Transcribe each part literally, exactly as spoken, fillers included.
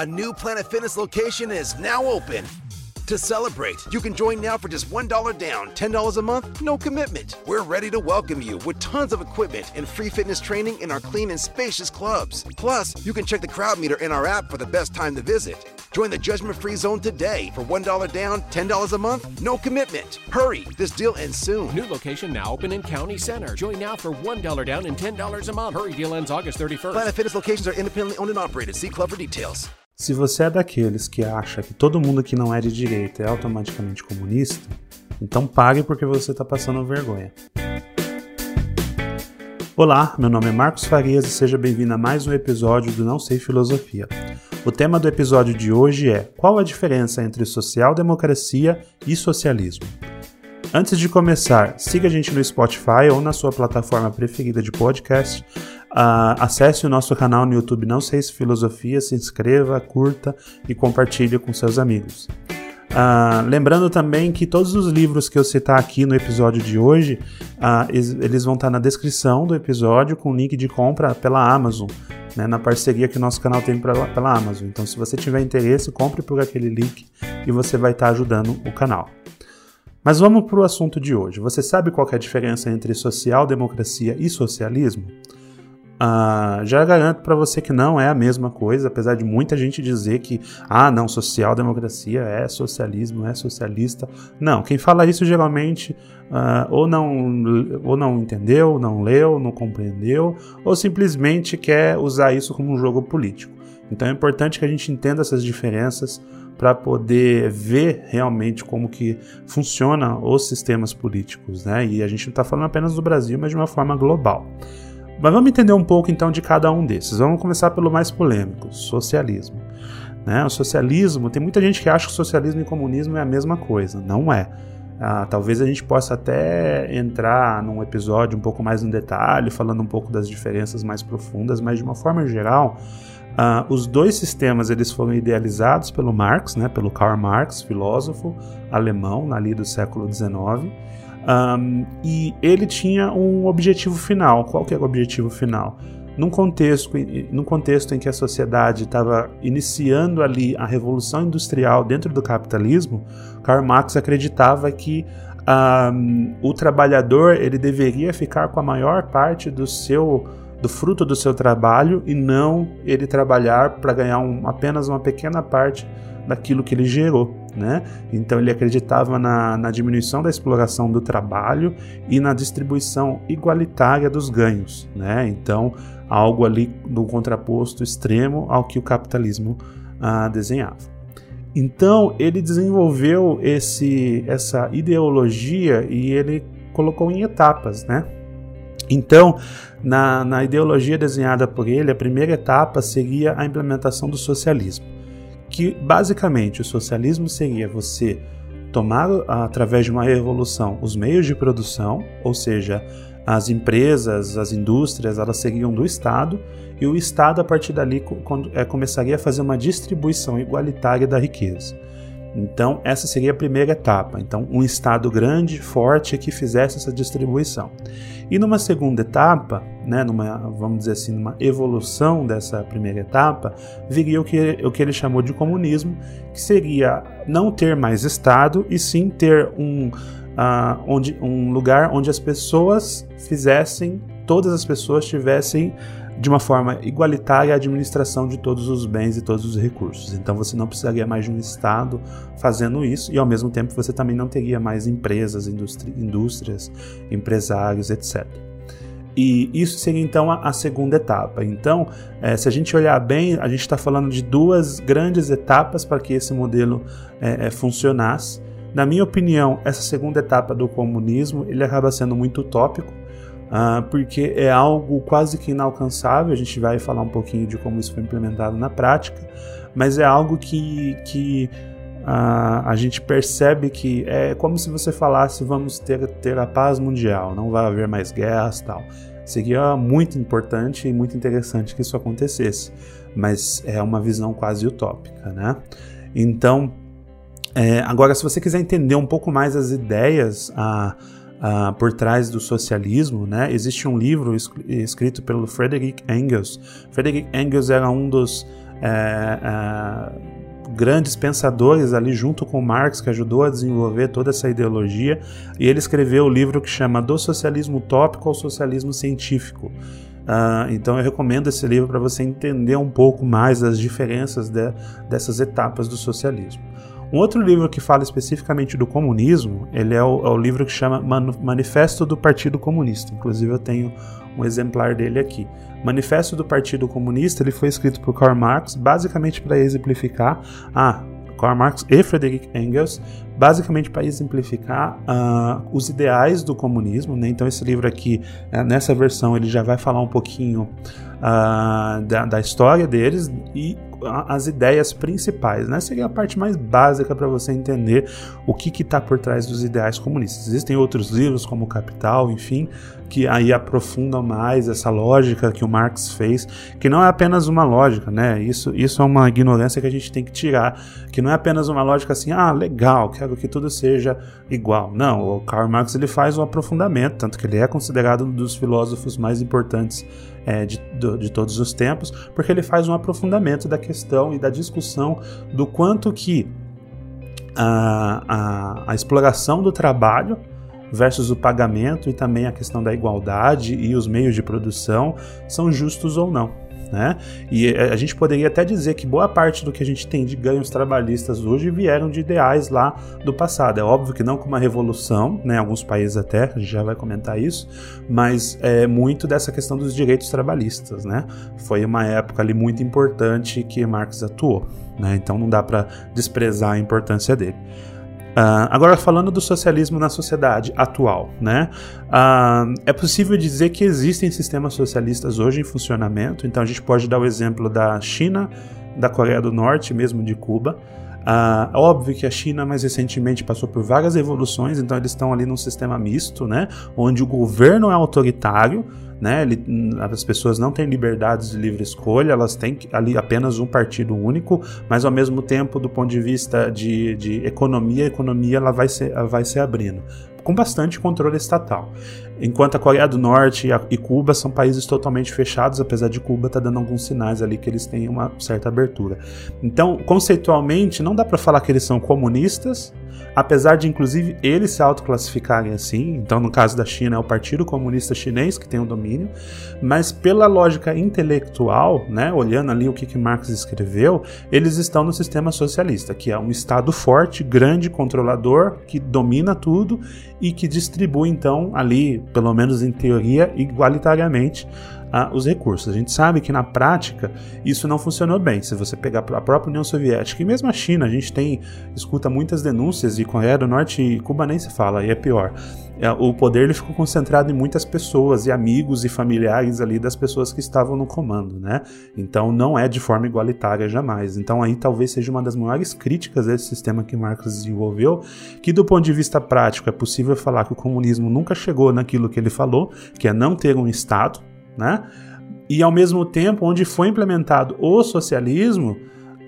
A new Planet Fitness location is now open. To celebrate, you can join now for just one dollar down, ten dollars a month, no commitment. We're ready to welcome you with tons of equipment and free fitness training in our clean and spacious clubs. Plus, you can check the crowd meter in our app for the best time to visit. Join the judgment-free zone today for one dollar down, ten dollars a month, no commitment. Hurry, this deal ends soon. New location now open in County Center. Join now for one dollar down and ten dollars a month. Hurry, deal ends August thirty-first. Planet Fitness locations are independently owned and operated. See club for details. Se você é daqueles que acha que todo mundo que não é de direita é automaticamente comunista, então pague porque você está passando vergonha. Olá, meu nome é Marcos Farias e seja bem-vindo a mais um episódio do Não Sei Filosofia. O tema do episódio de hoje é: qual a diferença entre social-democracia e socialismo? Antes de começar, siga a gente no Spotify ou na sua plataforma preferida de podcast. Uh, acesse o nosso canal no YouTube Não Sei Filosofia, se inscreva, curta e compartilhe com seus amigos. Uh, lembrando também que todos os livros que eu citar aqui no episódio de hoje, uh, eles vão estar na descrição do episódio com o link de compra pela Amazon, né, na parceria que o nosso canal tem pra, pela Amazon. Então, se você tiver interesse, compre por aquele link e você vai estar ajudando o canal. Mas vamos para o assunto de hoje. Você sabe qual que é a diferença entre social-democracia e socialismo? Uh, já garanto para você que não é a mesma coisa, apesar de muita gente dizer que ah, não, social-democracia é socialismo, é socialista. Não, quem fala isso geralmente uh, ou, não, ou não entendeu, não leu, não compreendeu, ou simplesmente quer usar isso como um jogo político. Então é importante que a gente entenda essas diferenças para poder ver realmente como que funcionam os sistemas políticos, né? E a gente não está falando apenas do Brasil, mas de uma forma global. Mas vamos entender um pouco então de cada um desses. Vamos começar pelo mais polêmico, socialismo. Né? O socialismo, tem muita gente que acha que socialismo e comunismo é a mesma coisa. Não é. Ah, talvez a gente possa até entrar num episódio um pouco mais em detalhe, falando um pouco das diferenças mais profundas, mas de uma forma geral, ah, os dois sistemas eles foram idealizados pelo Marx, né? Pelo Karl Marx, filósofo alemão, ali do século dezenove, Um, e ele tinha um objetivo final. Qual que é o objetivo final? Num contexto, num contexto em que a sociedade estava iniciando ali a revolução industrial dentro do capitalismo, Karl Marx acreditava que um, o trabalhador ele deveria ficar com a maior parte do, seu, do fruto do seu trabalho e não ele trabalhar para ganhar um, apenas uma pequena parte daquilo que ele gerou, né? Então ele acreditava na, na diminuição da exploração do trabalho e na distribuição igualitária dos ganhos, né? Então algo ali do contraposto extremo ao que o capitalismo ah, desenhava. Então ele desenvolveu esse, essa ideologia e ele colocou em etapas, né? Então, na, na ideologia desenhada por ele, a primeira etapa seria a implementação do socialismo. Que basicamente o socialismo seria você tomar, através de uma revolução, os meios de produção, ou seja, as empresas, as indústrias, elas seriam do Estado, e o Estado, a partir dali, começaria a fazer uma distribuição igualitária da riqueza. Então, essa seria a primeira etapa. Então, um Estado grande, forte, que fizesse essa distribuição. E numa segunda etapa, né, numa, vamos dizer assim, numa evolução dessa primeira etapa, viria o que, o que ele chamou de comunismo, que seria não ter mais Estado, e sim ter um, uh, onde, um lugar onde as pessoas fizessem, todas as pessoas tivessem, de uma forma igualitária, a administração de todos os bens e todos os recursos. Então você não precisaria mais de um Estado fazendo isso e, ao mesmo tempo, você também não teria mais empresas, indústri- indústrias, empresários, etcétera. E isso seria, então, a, a segunda etapa. Então, eh, se a gente olhar bem, a gente está falando de duas grandes etapas para que esse modelo eh, funcionasse. Na minha opinião, essa segunda etapa do comunismo, ele acaba sendo muito utópico, Uh, porque é algo quase que inalcançável. A gente vai falar um pouquinho de como isso foi implementado na prática, mas é algo que, que uh, a gente percebe que é como se você falasse vamos ter, ter a paz mundial, não vai haver mais guerras e tal. Seria muito importante e muito interessante que isso acontecesse, mas é uma visão quase utópica, né? Então, é, agora se você quiser entender um pouco mais as ideias, a Uh, por trás do socialismo, né? Existe um livro esc- escrito pelo Friedrich Engels. Friedrich Engels era um dos é, é, grandes pensadores ali junto com Marx, que ajudou a desenvolver toda essa ideologia, e ele escreveu o livro que chama Do Socialismo Utópico ao Socialismo Científico. Uh, então eu recomendo esse livro para você entender um pouco mais as diferenças de, dessas etapas do socialismo. Um outro livro que fala especificamente do comunismo, ele é o, é o livro que chama Manifesto do Partido Comunista, inclusive eu tenho um exemplar dele aqui. Manifesto do Partido Comunista, ele foi escrito por Karl Marx, basicamente para exemplificar a... Karl Marx e Friedrich Engels, basicamente para exemplificar uh, os ideais do comunismo, né? Então esse livro aqui, nessa versão, ele já vai falar um pouquinho uh, da, da história deles e as ideias principais, né? Essa é a parte mais básica para você entender o que está por trás dos ideais comunistas. Existem outros livros como Capital, enfim, que aí aprofundam mais essa lógica que o Marx fez, que não é apenas uma lógica, né? Isso, isso é uma ignorância que a gente tem que tirar, que não é apenas uma lógica assim, ah, legal, quero que tudo seja igual. Não, o Karl Marx ele faz um aprofundamento, tanto que ele é considerado um dos filósofos mais importantes é, de, de todos os tempos, porque ele faz um aprofundamento da questão e da discussão do quanto que a, a, a exploração do trabalho versus o pagamento e também a questão da igualdade e os meios de produção são justos ou não, né? E a gente poderia até dizer que boa parte do que a gente tem de ganhos trabalhistas hoje vieram de ideais lá do passado. É óbvio que não com uma revolução, né? Alguns países até, a gente já vai comentar isso, mas é muito dessa questão dos direitos trabalhistas, né? Foi uma época ali muito importante que Marx atuou, né? Então não dá para desprezar a importância dele. Uh, agora, falando do socialismo na sociedade atual, né? Uh, é possível dizer que existem sistemas socialistas hoje em funcionamento, então a gente pode dar o exemplo da China, da Coreia do Norte, mesmo de Cuba. Uh, óbvio que a China mais recentemente passou por várias revoluções, então eles estão ali num sistema misto, né? Onde o governo é autoritário, né? Ele, as pessoas não têm liberdade de livre escolha, elas têm ali apenas um partido único, mas ao mesmo tempo, do ponto de vista de, de economia, a economia ela vai, se, ela vai se abrindo, com bastante controle estatal. Enquanto a Coreia do Norte e Cuba são países totalmente fechados, apesar de Cuba estar dando alguns sinais ali que eles têm uma certa abertura. Então, conceitualmente, não dá para falar que eles são comunistas, apesar de, inclusive, eles se autoclassificarem assim. Então, no caso da China, é o Partido Comunista Chinês que tem o domínio, mas pela lógica intelectual, né, olhando ali o que, que Marx escreveu, eles estão no sistema socialista, que é um Estado forte, grande, controlador, que domina tudo e que distribui, então, ali, pelo menos em teoria, igualitariamente ah, os recursos. A gente sabe que na prática isso não funcionou bem. Se você pegar a própria União Soviética e mesmo a China, a gente tem, escuta muitas denúncias, e Coreia do Norte e Cuba nem se fala, e é pior. O poder ele ficou concentrado em muitas pessoas e amigos e familiares ali das pessoas que estavam no comando, né? Então não é de forma igualitária jamais. Então aí talvez seja uma das maiores críticas desse sistema que Marx desenvolveu, que do ponto de vista prático é possível falar que o comunismo nunca chegou naquilo que ele falou, que é não ter um Estado, né? E ao mesmo tempo onde foi implementado o socialismo,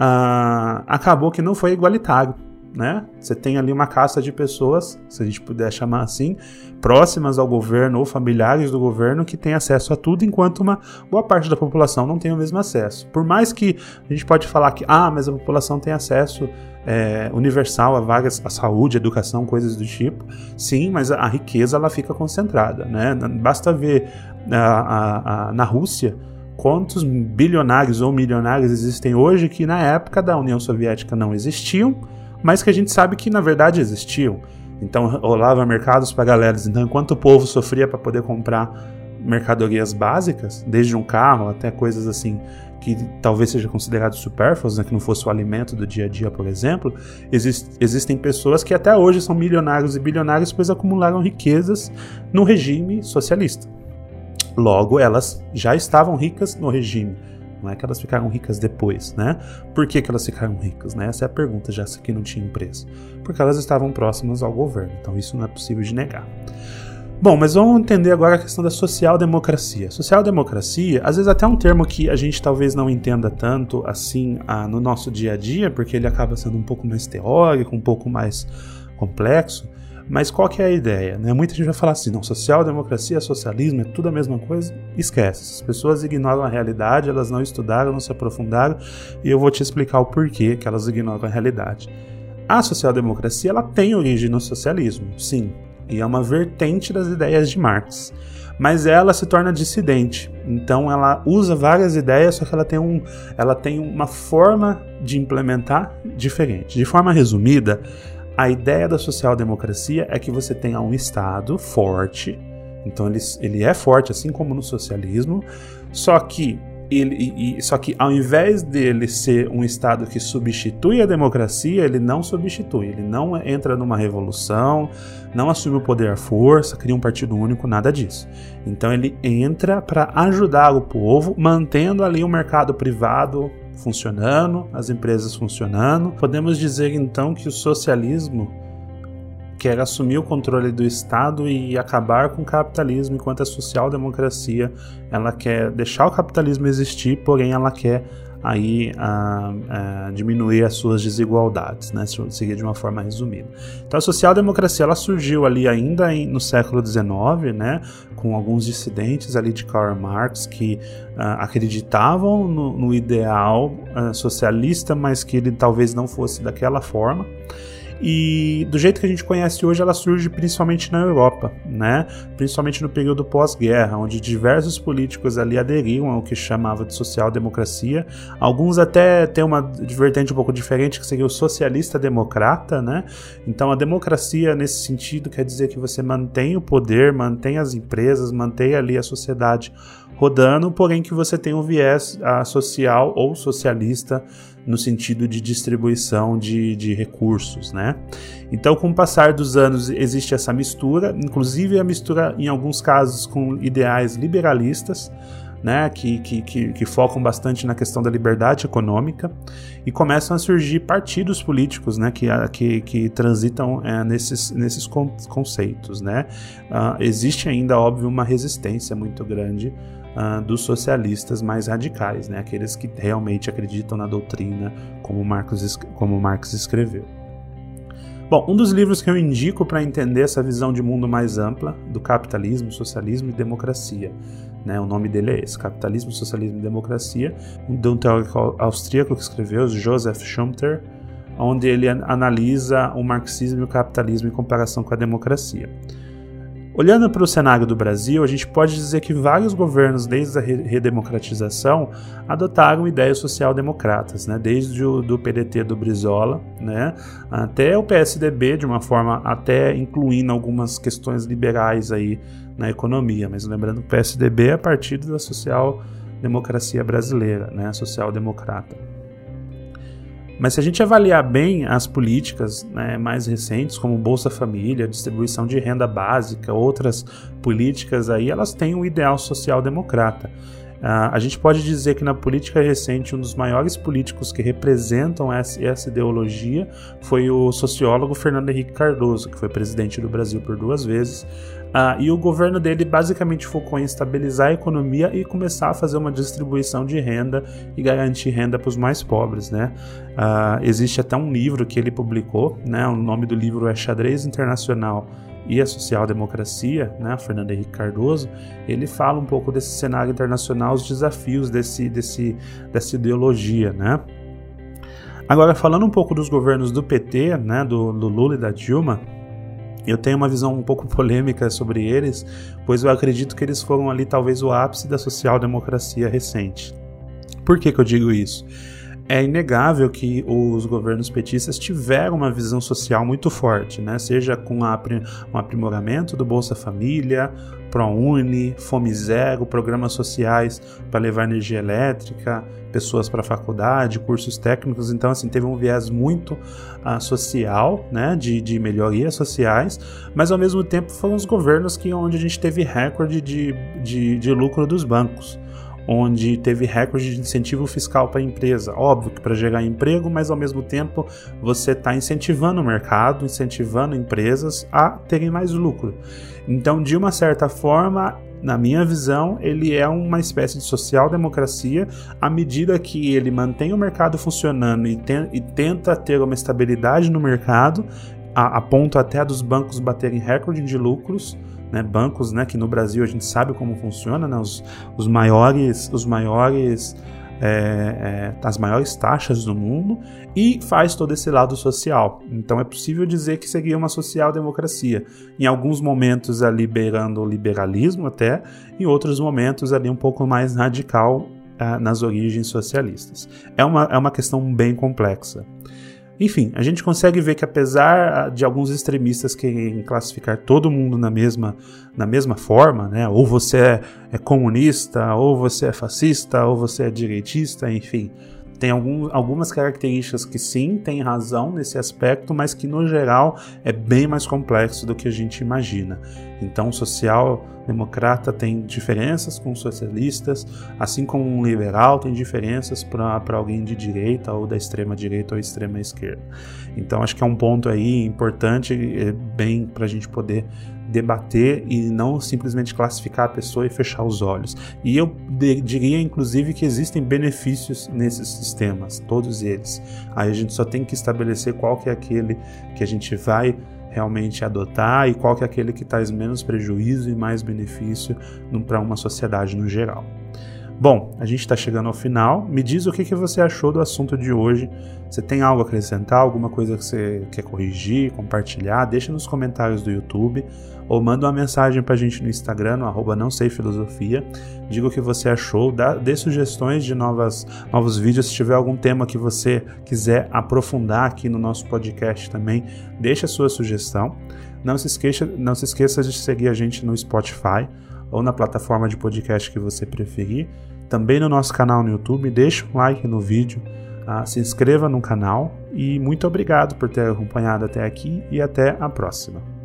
ah, acabou que não foi igualitário, né? Você tem ali uma casta de pessoas, se a gente puder chamar assim, próximas ao governo ou familiares do governo, que tem acesso a tudo, enquanto uma boa parte da população não tem o mesmo acesso. Por mais que a gente pode falar que ah, mas a população tem acesso é, universal a vagas, a saúde, a educação, coisas do tipo, sim, mas a riqueza ela fica concentrada, né? Basta ver a, a, a, na Rússia quantos bilionários ou milionários existem hoje que na época da União Soviética não existiam, mas que a gente sabe que na verdade existiam. Então rolava mercados para galera. Então, enquanto o povo sofria para poder comprar mercadorias básicas, desde um carro até coisas assim que talvez seja considerado supérfluas, né, que não fosse o alimento do dia a dia, por exemplo, exist- existem pessoas que até hoje são milionários e bilionários, pois acumularam riquezas no regime socialista. Logo, elas já estavam ricas no regime. Não é que elas ficaram ricas depois, né? Por que que elas ficaram ricas, né? Essa é a pergunta, já que não tinha empresa. Porque elas estavam próximas ao governo, então isso não é possível de negar. Bom, mas vamos entender agora a questão da social-democracia. Social-democracia, às vezes até é um termo que a gente talvez não entenda tanto assim ah, no nosso dia a dia, porque ele acaba sendo um pouco mais teórico, um pouco mais complexo, Mas qual que é a ideia? Né? Muita gente vai falar assim, não, social-democracia, socialismo, é tudo a mesma coisa. Esquece, as pessoas ignoram a realidade, elas não estudaram, não se aprofundaram, e eu vou te explicar o porquê que elas ignoram a realidade. A social-democracia, ela tem origem no socialismo, sim, e é uma vertente das ideias de Marx. Mas ela se torna dissidente, então ela usa várias ideias, só que ela tem, um, ela tem uma forma de implementar diferente. De forma resumida, a ideia da social-democracia é que você tenha um Estado forte, então ele, ele é forte, assim como no socialismo, só que, ele, só que ao invés dele ser um Estado que substitui a democracia, ele não substitui, ele não entra numa revolução, não assume o poder à força, cria um partido único, nada disso. Então ele entra para ajudar o povo, mantendo ali o mercado privado funcionando, as empresas funcionando. Podemos dizer então que o socialismo quer assumir o controle do Estado e acabar com o capitalismo, enquanto a social-democracia ela quer deixar o capitalismo existir, porém ela quer aí a, a diminuir as suas desigualdades, né? Seria de uma forma resumida. Então a social-democracia ela surgiu ali ainda em, no século dezenove, né? Com alguns dissidentes ali de Karl Marx que uh, acreditavam no, no ideal uh, socialista, mas que ele talvez não fosse daquela forma. E do jeito que a gente conhece hoje, ela surge principalmente na Europa, né? Principalmente no período pós-guerra, onde diversos políticos ali aderiam ao que chamava de social-democracia. Alguns até têm uma vertente um pouco diferente, que seria o socialista-democrata, né? Então a democracia, nesse sentido, quer dizer que você mantém o poder, mantém as empresas, mantém ali a sociedade rodando, porém que você tem um viés social ou socialista no sentido de distribuição de, de recursos, né? Então, com o passar dos anos, existe essa mistura, inclusive a mistura, em alguns casos, com ideais liberalistas, né, que, que, que, que focam bastante na questão da liberdade econômica, e começam a surgir partidos políticos, né, que, que, que transitam é, nesses, nesses conceitos, né? Uh, existe ainda, óbvio, uma resistência muito grande uh, dos socialistas mais radicais, né, aqueles que realmente acreditam na doutrina como Marx, como Marx escreveu. Bom, um dos livros que eu indico para entender essa visão de mundo mais ampla do capitalismo, socialismo e democracia, né, o nome dele é esse, Capitalismo, Socialismo e Democracia, de um teórico austríaco que escreveu, Joseph Schumpeter, onde ele analisa o marxismo e o capitalismo em comparação com a democracia. Olhando para o cenário do Brasil, a gente pode dizer que vários governos, desde a redemocratização, adotaram ideias social-democratas, né? Desde o do P D T do Brizola, né? Até o P S D B, de uma forma até incluindo algumas questões liberais aí na economia. Mas lembrando que o P S D B é partido da social-democracia brasileira, né? Social-democrata. Mas se a gente avaliar bem as políticas, né, mais recentes, como Bolsa Família, distribuição de renda básica, outras políticas aí, elas têm um ideal social-democrata. Uh, a gente pode dizer que na política recente, um dos maiores políticos que representam essa, essa ideologia foi o sociólogo Fernando Henrique Cardoso, que foi presidente do Brasil por duas vezes. Uh, e o governo dele basicamente focou em estabilizar a economia e começar a fazer uma distribuição de renda e garantir renda para os mais pobres, né? Uh, existe até um livro que ele publicou, né? O nome do livro é Xadrez Internacional e a Social Democracia, né? Fernando Henrique Cardoso, ele fala um pouco desse cenário internacional, os desafios desse, desse, dessa ideologia, né? Agora, falando um pouco dos governos do P T, né? do, do Lula e da Dilma, eu tenho uma visão um pouco polêmica sobre eles, pois eu acredito que eles foram ali talvez o ápice da social-democracia recente. Por que que eu digo isso? É inegável que os governos petistas tiveram uma visão social muito forte, né? Seja com a, um aprimoramento do Bolsa Família, ProUni, Fome Zero, programas sociais para levar energia elétrica, pessoas para a faculdade, cursos técnicos. Então, assim, teve um viés muito uh, social, né? De, de melhorias sociais, mas ao mesmo tempo foram os governos que, onde a gente teve recorde de, de, de lucro dos bancos, onde teve recorde de incentivo fiscal para a empresa. Óbvio que para gerar emprego, mas ao mesmo tempo você está incentivando o mercado, incentivando empresas a terem mais lucro. Então, de uma certa forma, na minha visão, ele é uma espécie de social-democracia à medida que ele mantém o mercado funcionando e, ten- e tenta ter uma estabilidade no mercado, a, a ponto até dos bancos baterem recorde de lucros, né? Bancos, né, que no Brasil a gente sabe como funciona, né? Os, os maiores, os maiores É, é, as maiores taxas do mundo, e faz todo esse lado social. Então é possível dizer que seria uma social-democracia, em alguns momentos ali beirando o liberalismo até, em outros momentos ali um pouco mais radical é, nas origens socialistas. É uma, é uma questão bem complexa. Enfim, a gente consegue ver que, apesar de alguns extremistas querem classificar todo mundo na mesma, na mesma forma, né? Ou você é comunista, ou você é fascista, ou você é direitista, enfim. Tem algum, algumas características que sim, tem razão nesse aspecto, mas que no geral é bem mais complexo do que a gente imagina. Então, social-democrata tem diferenças com socialistas, assim como um liberal tem diferenças para alguém de direita ou da extrema-direita ou extrema-esquerda. Então, acho que é um ponto aí importante, bem para a gente poder debater e não simplesmente classificar a pessoa e fechar os olhos. E eu de, diria, inclusive, que existem benefícios nesses sistemas, todos eles. Aí a gente só tem que estabelecer qual que é aquele que a gente vai realmente adotar e qual que é aquele que traz menos prejuízo e mais benefício para uma sociedade no geral. Bom, a gente está chegando ao final. Me diz o que, que você achou do assunto de hoje. Você tem algo a acrescentar, alguma coisa que você quer corrigir, compartilhar? Deixa nos comentários do YouTube ou manda uma mensagem para a gente no Instagram, no arroba Não Sei Filosofia. Diga o que você achou, dá, dê sugestões de novas, novos vídeos. Se tiver algum tema que você quiser aprofundar aqui no nosso podcast também, deixa a sua sugestão. Não se esqueça, não se esqueça de seguir a gente no Spotify ou na plataforma de podcast que você preferir, também no nosso canal no YouTube. Deixa um like no vídeo, uh, se inscreva no canal, e muito obrigado por ter acompanhado até aqui e até a próxima.